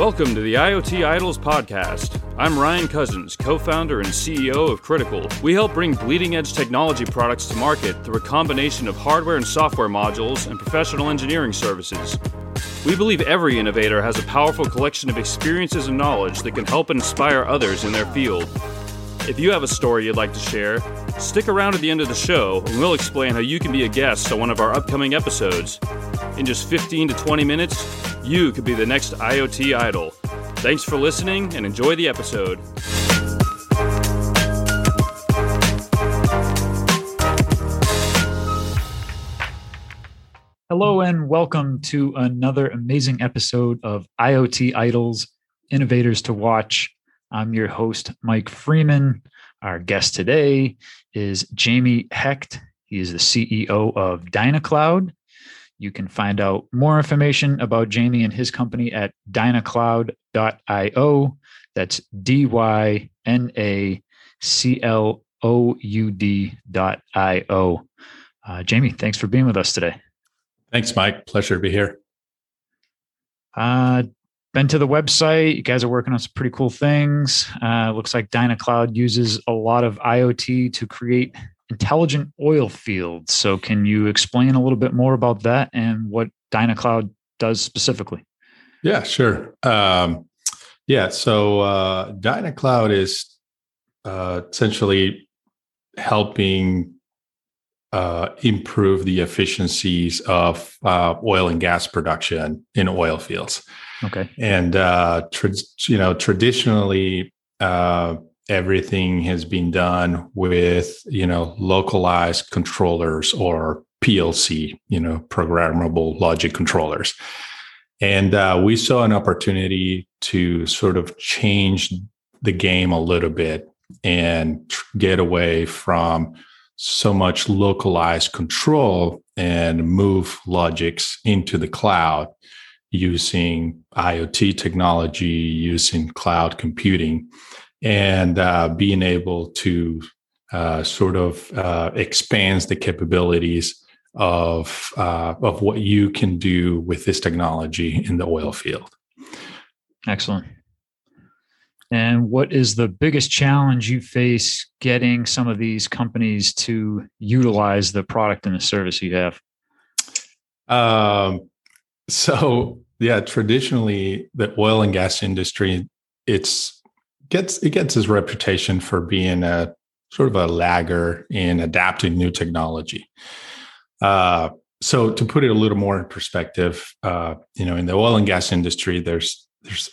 Welcome to the IoT Idols podcast. I'm Ryan Cousins, co-founder and CEO of Critical. We help bring bleeding-edge technology products to market through a combination of hardware and software modules and professional engineering services. We believe every innovator has a powerful collection of experiences and knowledge that can help inspire others in their field. If you have a story you'd like to share, stick around at the end of the show and we'll explain how you can be a guest on one of our upcoming episodes. In just 15 to 20 minutes, you could be the next IoT idol. Thanks for listening and enjoy the episode. Hello and welcome to another amazing episode of IoT Idols, Innovators to Watch. I'm your host, Mike Freeman. Our guest today is Jamie Hecht. He is the CEO of DynaCloud. You can find out more information about Jamie and his company at dynacloud.io. That's dynacloud.io. Jamie, thanks for being with us today. Thanks, Mike. Pleasure to be here. Been to the website. You guys are working on some pretty cool things. Looks like DynaCloud uses a lot of IoT to create intelligent oil fields. So can you explain a little bit more about that and what DynaCloud does specifically? Yeah, sure. So DynaCloud is essentially helping improve the efficiencies of oil and gas production in oil fields. Okay. And, traditionally, everything has been done with, localized controllers or PLC, programmable logic controllers. And we saw an opportunity to sort of change the game a little bit and get away from so much localized control and move logics into the cloud using IoT technology, using cloud computing, and being able to expand the capabilities of what you can do with this technology in the oil field. Excellent. And what is the biggest challenge you face getting some of these companies to utilize the product and the service you have? Traditionally, the oil and gas industry, it gets its reputation for being a sort of a lagger in adapting new technology. So to put it a little more in perspective, in the oil and gas industry, there's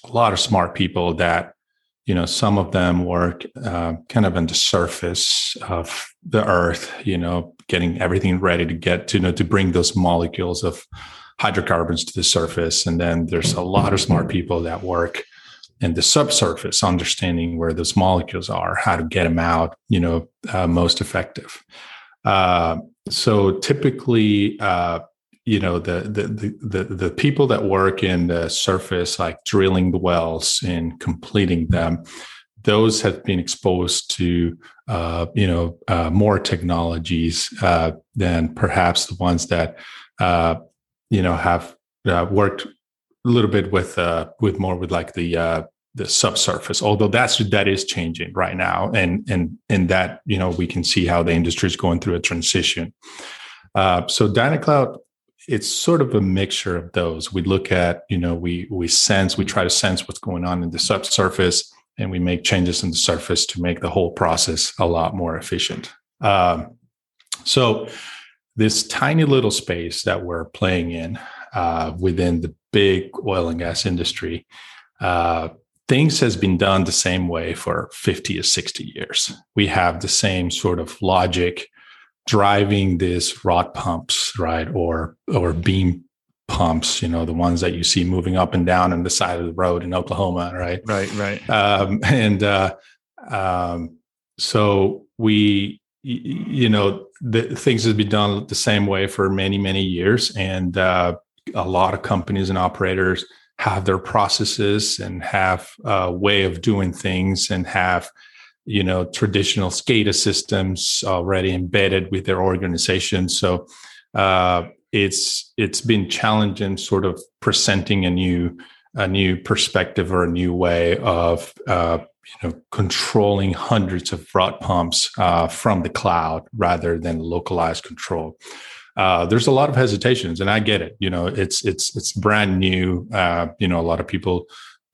a lot of smart people that, some of them work kind of on the surface of the earth, getting everything ready to get to, to bring those molecules of hydrocarbons to the surface. And then there's a lot of smart people that work in the subsurface, understanding where those molecules are, how to get them out, most effective. So typically, the people that work in the surface, like drilling the wells and completing them, those have been exposed to more technologies than perhaps the ones that have worked a little bit with the subsurface. Although that is changing right now, and that we can see how the industry is going through a transition. So DynaCloud, it's sort of a mixture of those. We look at, we try to sense what's going on in the subsurface, and we make changes in the surface to make the whole process a lot more efficient. So this tiny little space that we're playing in within the big oil and gas industry, things has been done the same way for 50 or 60 years. We have the same sort of logic driving these rod pumps, right, or beam pumps, the ones that you see moving up and down on the side of the road in Oklahoma, right? Right. So we, the things have been done the same way for many, many years, and a lot of companies and operators have their processes and have a way of doing things and have traditional SCADA systems already embedded with their organization. So it's been challenging sort of presenting a new a new perspective or a new way of controlling hundreds of rod pumps from the cloud rather than localized control. There's a lot of hesitations, and I get it. It's brand new. A lot of people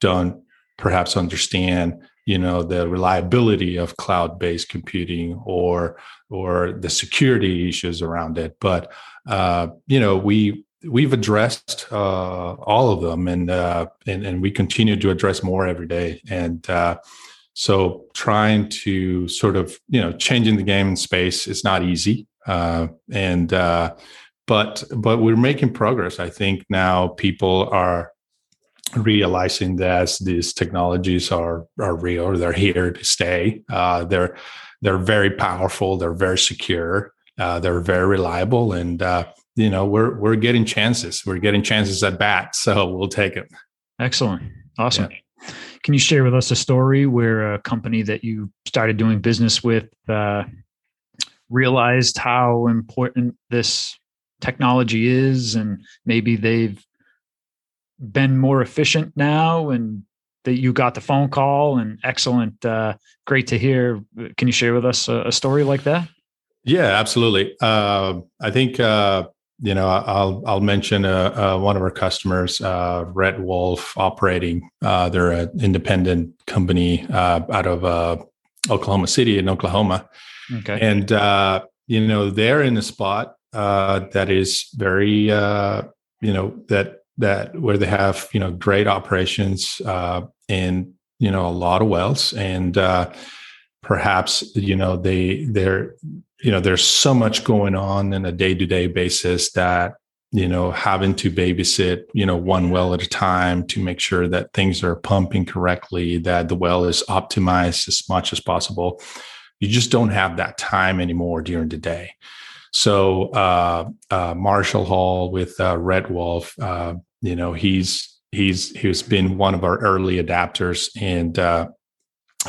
don't perhaps understand the reliability of cloud-based computing or the security issues around it. But we've addressed all of them, and we continue to address more every day. And so trying to sort of changing the game in space is not easy. But we're making progress. I think now people are realizing that these technologies are real. They're here to stay. They're very powerful. They're very secure. They're very reliable. And we're getting chances. We're getting chances at bat. So we'll take them. Excellent. Awesome. Yeah. Can you share with us a story where a company that you started doing business with realized how important this technology is, and maybe they've been more efficient now, and that you got the phone call? And excellent. Great to hear. Can you share with us a story like that? Yeah, absolutely. I think, I'll mention one of our customers, Red Wolf Operating. They're an independent company out of Oklahoma City in Oklahoma. Okay. And, they're in a spot that is very, that where they have, great operations and, a lot of wells. And perhaps, there's so much going on in a day-to-day basis that, having to babysit, one well at a time to make sure that things are pumping correctly, that the well is optimized as much as possible. You just don't have that time anymore during the day. So Marshall Hall with Red Wolf, he's been one of our early adapters, and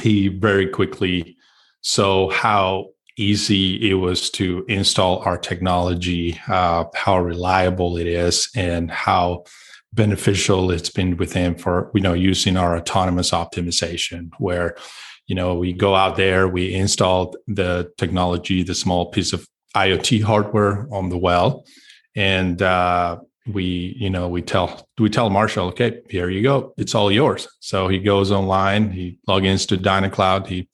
he very quickly saw how easy it was to install our technology, how reliable it is, and how beneficial it's been with him for using our autonomous optimization, where we go out there, we install the technology, the small piece of IoT hardware on the well, and we tell Marshall, okay, here you go, it's all yours. So he goes online, he logins to DynaCloud, he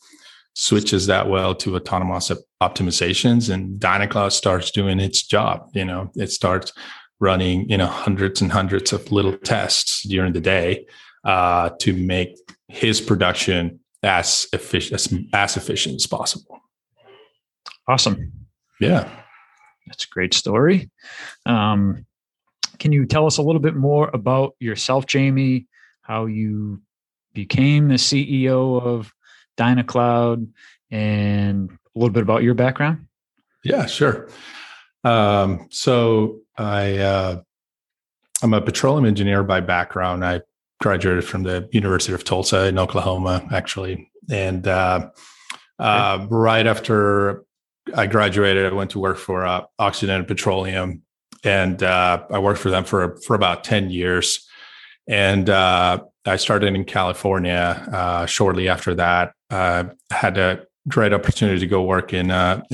switches that well to autonomous optimizations, and DynaCloud starts doing its job. It starts running hundreds and hundreds of little tests during the day to make his production as efficient as possible. Awesome. Yeah. That's a great story. Can you tell us a little bit more about yourself, Jamie, how you became the CEO of DynaCloud, and a little bit about your background? Yeah, sure. So I'm a petroleum engineer by background. I graduated from the University of Tulsa in Oklahoma, actually. And right after I graduated, I went to work for Occidental Petroleum, and I worked for them for about 10 years. And I started in California shortly after that. Had a great opportunity to go work in Argentina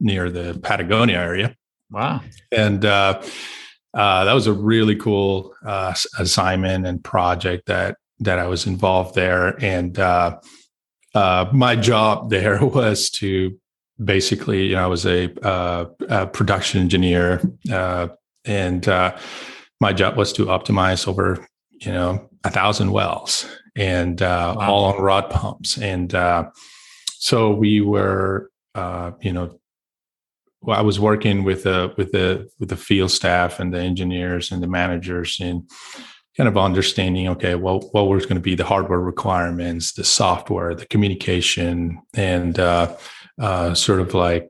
near the Patagonia area. Wow! And that was a really cool assignment and project that I was involved there. And my job there was to basically, I was a production engineer, and my job was to optimize over, 1,000 wells, and wow, all on rod pumps. And so we were, I was working with the field staff and the engineers and the managers, and kind of understanding, okay, well, what was going to be the hardware requirements, the software, the communication, and sort of like,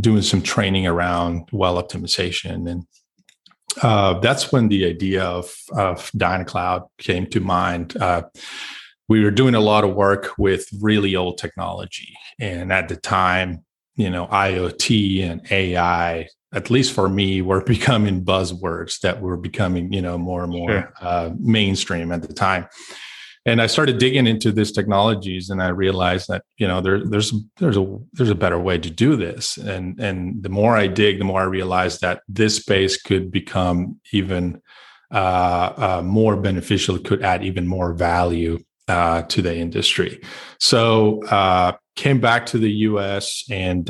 doing some training around well optimization. And that's when the idea of DynaCloud came to mind. We were doing a lot of work with really old technology. And at the time, IoT and AI at least for me, were becoming buzzwords that were becoming, you know, more and more sure. Mainstream at the time. And I started digging into these technologies, and I realized that, you know, there's a better way to do this. And the more I dig, the more I realized that this space could become even more beneficial, could add even more value to the industry. So came back to the U.S. and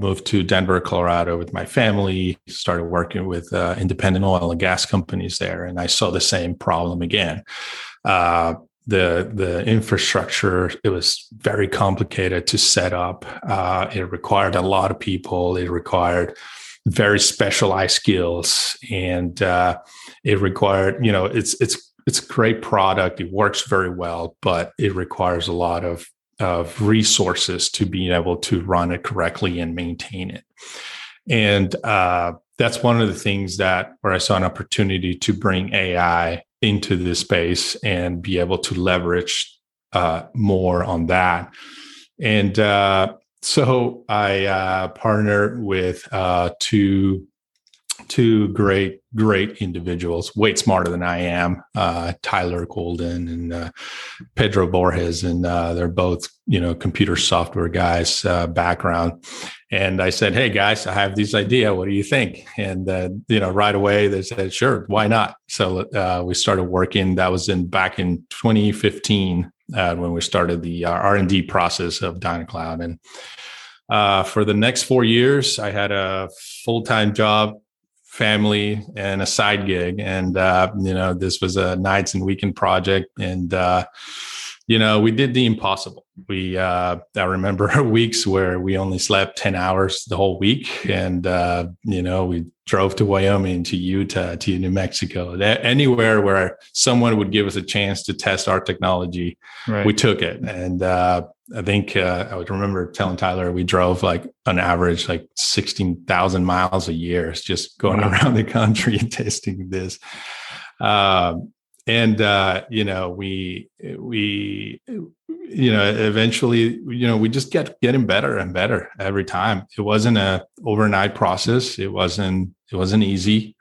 moved to Denver, Colorado with my family, started working with independent oil and gas companies there. And I saw the same problem again. The infrastructure, it was very complicated to set up. It required a lot of people. It required very specialized skills. And it required, you know, it's a great product. It works very well, but it requires a lot of resources to be able to run it correctly and maintain it. And that's one of the things that where I saw an opportunity to bring AI into this space and be able to leverage more on that. And so I partnered with two great individuals, way smarter than I am, Tyler Colden and Pedro Borges. And they're both, you know, computer software guys background. And I said, hey guys, I have this idea. What do you think? And, you know, right away they said, sure, why not? So we started working. That was back in 2015 when we started the R&D process of DynaCloud. And for the next 4 years, I had a full-time job, family, and a side gig. And, you know, this was a nights and weekend project. And, you know, we did the impossible. I remember weeks where we only slept 10 hours the whole week. And, you know, we drove to Wyoming, to Utah, to New Mexico, anywhere where someone would give us a chance to test our technology, right. We took it. And I think I would remember telling Tyler, we drove like on average, like 16,000 miles a year, just going around the country and testing this. You know, we eventually, you know, we just kept getting better and better every time. It wasn't an overnight process. It wasn't easy.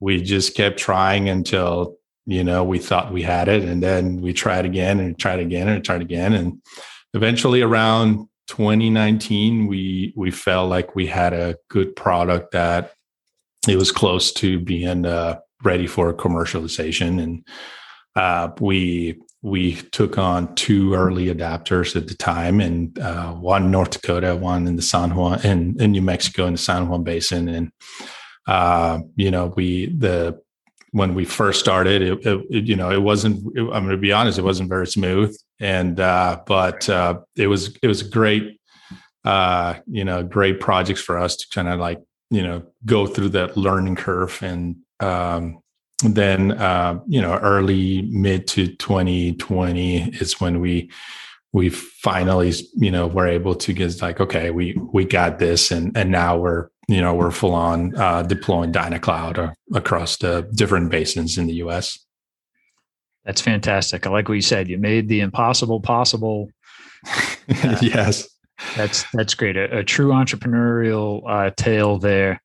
We just kept trying until, you know, we thought we had it, and then we tried again. And eventually around 2019, we felt like we had a good product that it was close to being ready for commercialization. And we took on two early adopters at the time, and one in North Dakota, one in the San Juan, in New Mexico, in the San Juan Basin. And, you know, when we first started, I'm going to be honest, it wasn't very smooth. And, but it was great, you know, great projects for us to kind of like, you know, go through that learning curve. And then, you know, early mid to 2020 is when we finally, you know, were able to get like, okay, we got this. And now we're full on deploying DynaCloud across the different basins in the U.S. That's fantastic. I like what you said. You made the impossible possible. Yes. That's great. A true entrepreneurial tale there.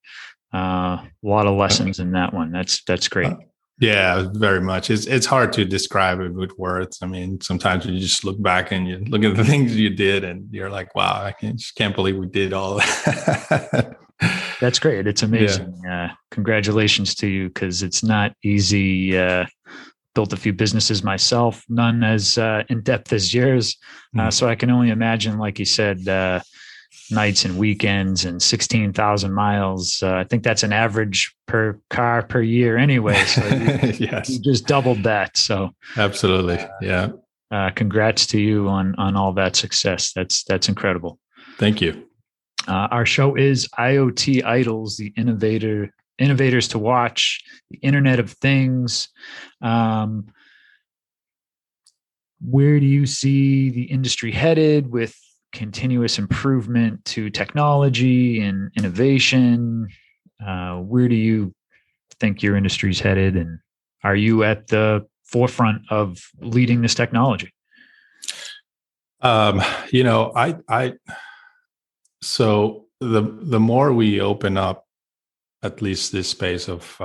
A lot of lessons in that one. That's great. Yeah, very much. It's hard to describe it with words. I mean, sometimes you just look back and you look at the things you did and you're like, wow, I just can't believe we did all that. That's great. It's amazing. Yeah. Congratulations to you, because it's not easy. Built a few businesses myself, none as in-depth as yours. So I can only imagine, like you said, nights and weekends and 16,000 miles. I think that's an average per car per year anyway. So yes. You just doubled that. So absolutely. Yeah. Congrats to you on all that success. That's incredible. Thank you. Our show is IoT Idols, the innovators to watch, the Internet of Things. Where do you see the industry headed with continuous improvement to technology and innovation? Where do you think your industry's headed? And are you at the forefront of leading this technology? You know, I so the more we open up, at least this space of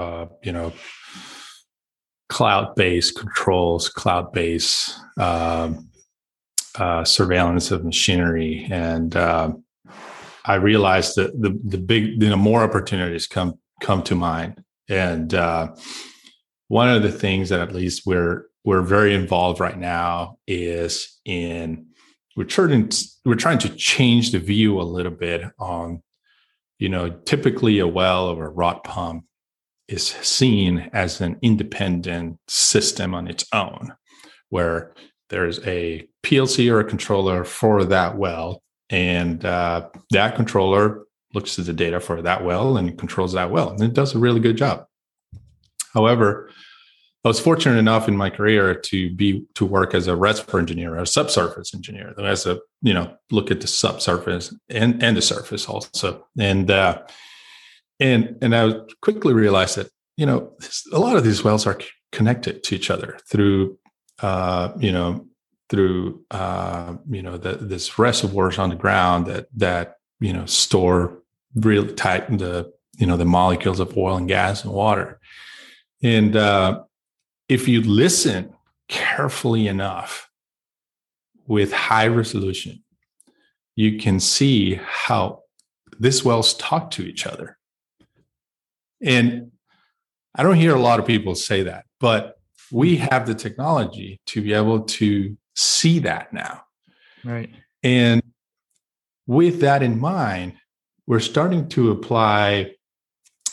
cloud-based controls, cloud-based surveillance of machinery, and I realized that the more opportunities come to mind. And one of the things that at least we're very involved right now is in we're trying to change the view a little bit on, typically a well or a rod pump is seen as an independent system on its own, where there's a PLC or a controller for that well, and that controller looks at the data for that well and controls that well, and it does a really good job. However, I was fortunate enough in my career to work as a reservoir engineer, or a subsurface engineer, as a look at the subsurface and the surface also, and I quickly realized that a lot of these wells are connected to each other through this reservoirs on the ground that store really tight the molecules of oil and gas and water, and if you listen carefully enough with high resolution, you can see how these wells talk to each other. And I don't hear a lot of people say that, but we have the technology to be able to see that now. Right. And with that in mind, we're starting to apply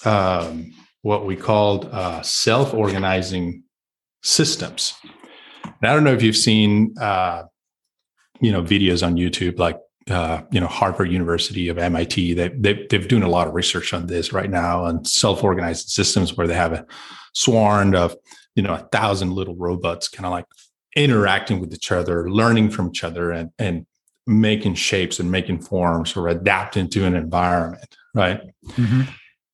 what we called self-organizing systems. And I don't know if you've seen, videos on YouTube, like, Harvard University of MIT, they've doing a lot of research on this right now, on self-organized systems where they have a swarm of, 1,000 little robots kind of like interacting with each other, learning from each other and making shapes and making forms or adapting to an environment. Right. Mm-hmm.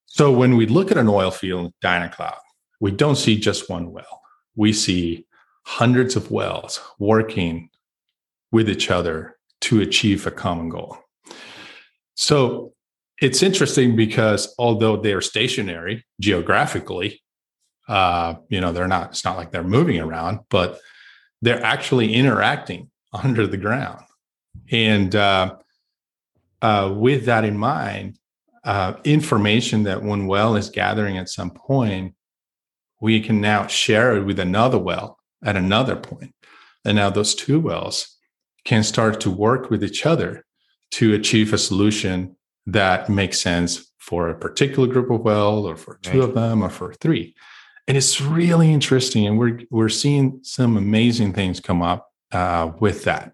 So when we look at an oil field in DynaCloud, we don't see just one well. We see hundreds of wells working with each other to achieve a common goal. So it's interesting because although they are stationary geographically, it's not like they're moving around, but they're actually interacting under the ground. And with that in mind, information that one well is gathering at some point, we can now share it with another well at another point. And now those two wells can start to work with each other to achieve a solution that makes sense for a particular group of wells, or for two of them, or for three. And it's really interesting. And we're seeing some amazing things come up with that.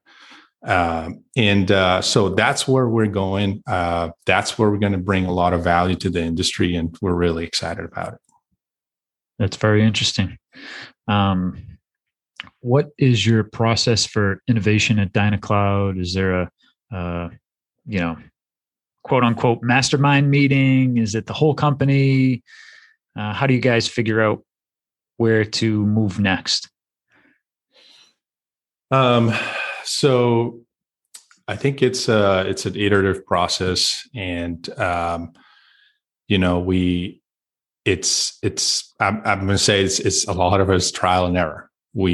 So that's where we're going. That's where we're going to bring a lot of value to the industry. And we're really excited about it. That's very interesting. What is your process for innovation at DynaCloud? Is there a, quote unquote mastermind meeting? Is it the whole company? How do you guys figure out where to move next? So I think it's an iterative process, and, I'm going to say it's a lot of us trial and error. Me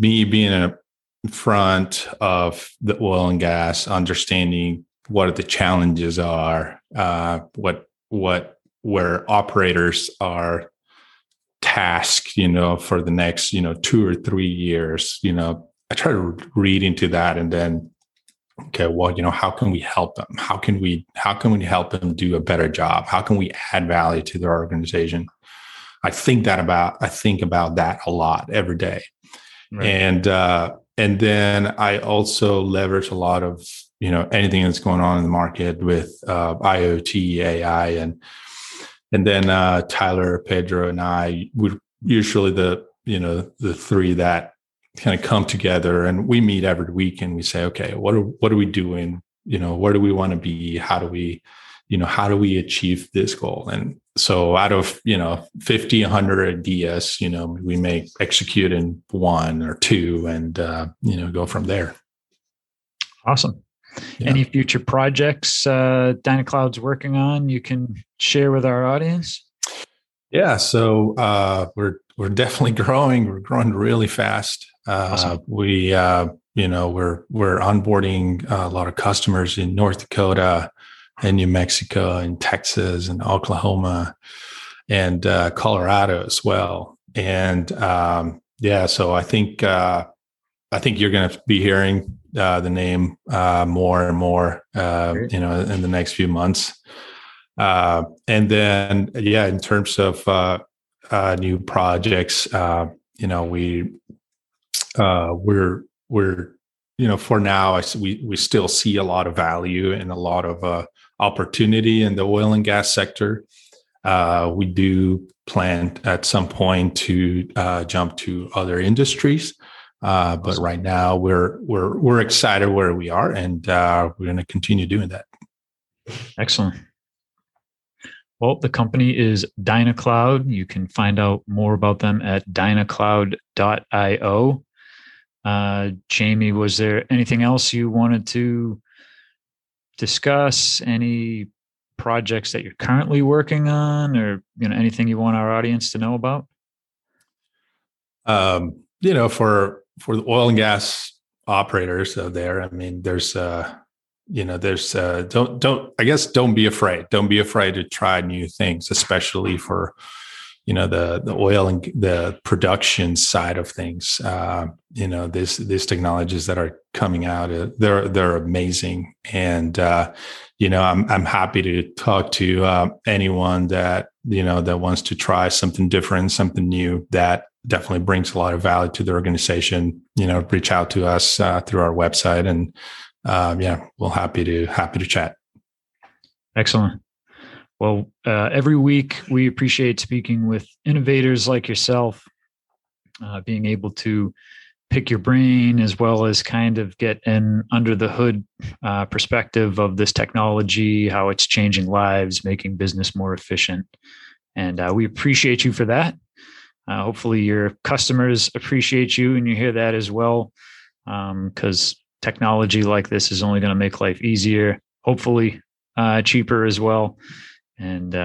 being in front of the oil and gas, understanding what the challenges are, where operators are tasked, for the next, 2 or 3 years, I try to read into that, and then, okay, well, how can we help them? How can we help them do a better job? How can we add value to their organization? I think about that a lot every day. Right. And then I also leverage a lot of, anything that's going on in the market with IoT, AI, and then Tyler, Pedro, and I would usually the three that kind of come together, and we meet every week and we say, okay, what are we doing? Where do we want to be? How do we achieve this goal? And so out of, 50, 100 ideas, we may execute in 1 or 2 and, go from there. Awesome. Any future projects DynaCloud's working on you can share with our audience? Yeah, so we're definitely growing. We're growing really fast. Awesome. We we're onboarding a lot of customers in North Dakota, and New Mexico, and Texas, and Oklahoma, and Colorado as well. And so I think you're going to be hearing the name more and more, in the next few months. And then, in terms of new projects, we're for now, we still see a lot of value and a lot of opportunity in the oil and gas sector. We do plan at some point to jump to other industries, but right now we're excited where we are, and we're going to continue doing that. Excellent. Well, the company is DynaCloud. You can find out more about them at dynacloud.io. Jamie, was there anything else you wanted to discuss? Any projects that you're currently working on, or anything you want our audience to know about? For the oil and gas operators out there, I mean, don't be afraid. Don't be afraid to try new things, especially for, the oil and the production side of things. These technologies that are coming out, they're amazing. And, I'm happy to talk to anyone that, that wants to try something different, something new that definitely brings a lot of value to the organization. Reach out to us through our website, and we're happy to chat. Excellent. Well, every week we appreciate speaking with innovators like yourself, being able to pick your brain as well as kind of get an under the hood perspective of this technology, how it's changing lives, making business more efficient. And we appreciate you for that. Hopefully your customers appreciate you and you hear that as well, because technology like this is only going to make life easier, hopefully cheaper as well. And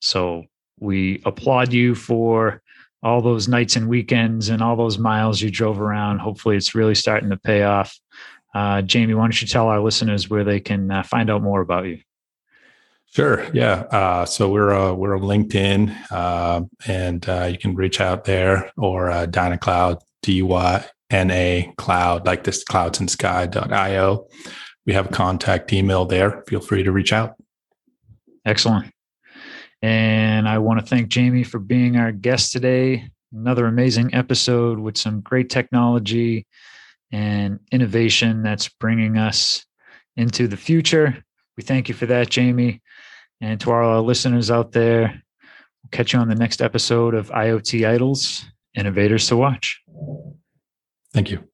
so we applaud you for all those nights and weekends and all those miles you drove around. Hopefully it's really starting to pay off. Jamie, why don't you tell our listeners where they can find out more about you? Sure. Yeah. So we're on LinkedIn, and you can reach out there, or DynaCloud, DynaCloud cloud, like this, clouds and sky.io. We have a contact email there. Feel free to reach out. Excellent. And I want to thank Jamie for being our guest today. Another amazing episode with some great technology and innovation that's bringing us into the future. We thank you for that, Jamie. And to our listeners out there, we'll catch you on the next episode of IoT Idols, Innovators to Watch. Thank you.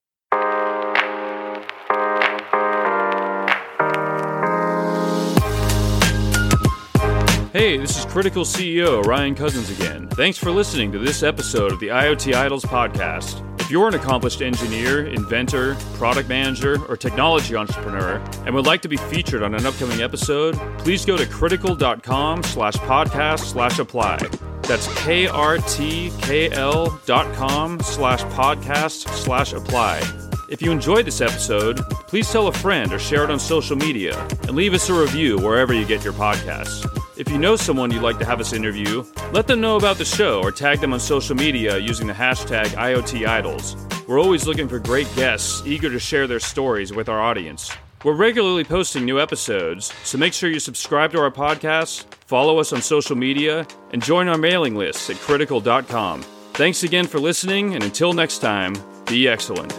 Hey, this is Critical CEO Ryan Cousins again. Thanks for listening to this episode of the IoT Idols podcast. If you're an accomplished engineer, inventor, product manager, or technology entrepreneur and would like to be featured on an upcoming episode, please go to critical.com/podcast/apply. That's krtkl.com/podcast/apply. If you enjoyed this episode, please tell a friend or share it on social media, and leave us a review wherever you get your podcasts. If you know someone you'd like to have us interview, let them know about the show or tag them on social media using the hashtag IoTIdols. We're always looking for great guests eager to share their stories with our audience. We're regularly posting new episodes, so make sure you subscribe to our podcast, follow us on social media, and join our mailing list at critical.com. Thanks again for listening, and until next time, be excellent.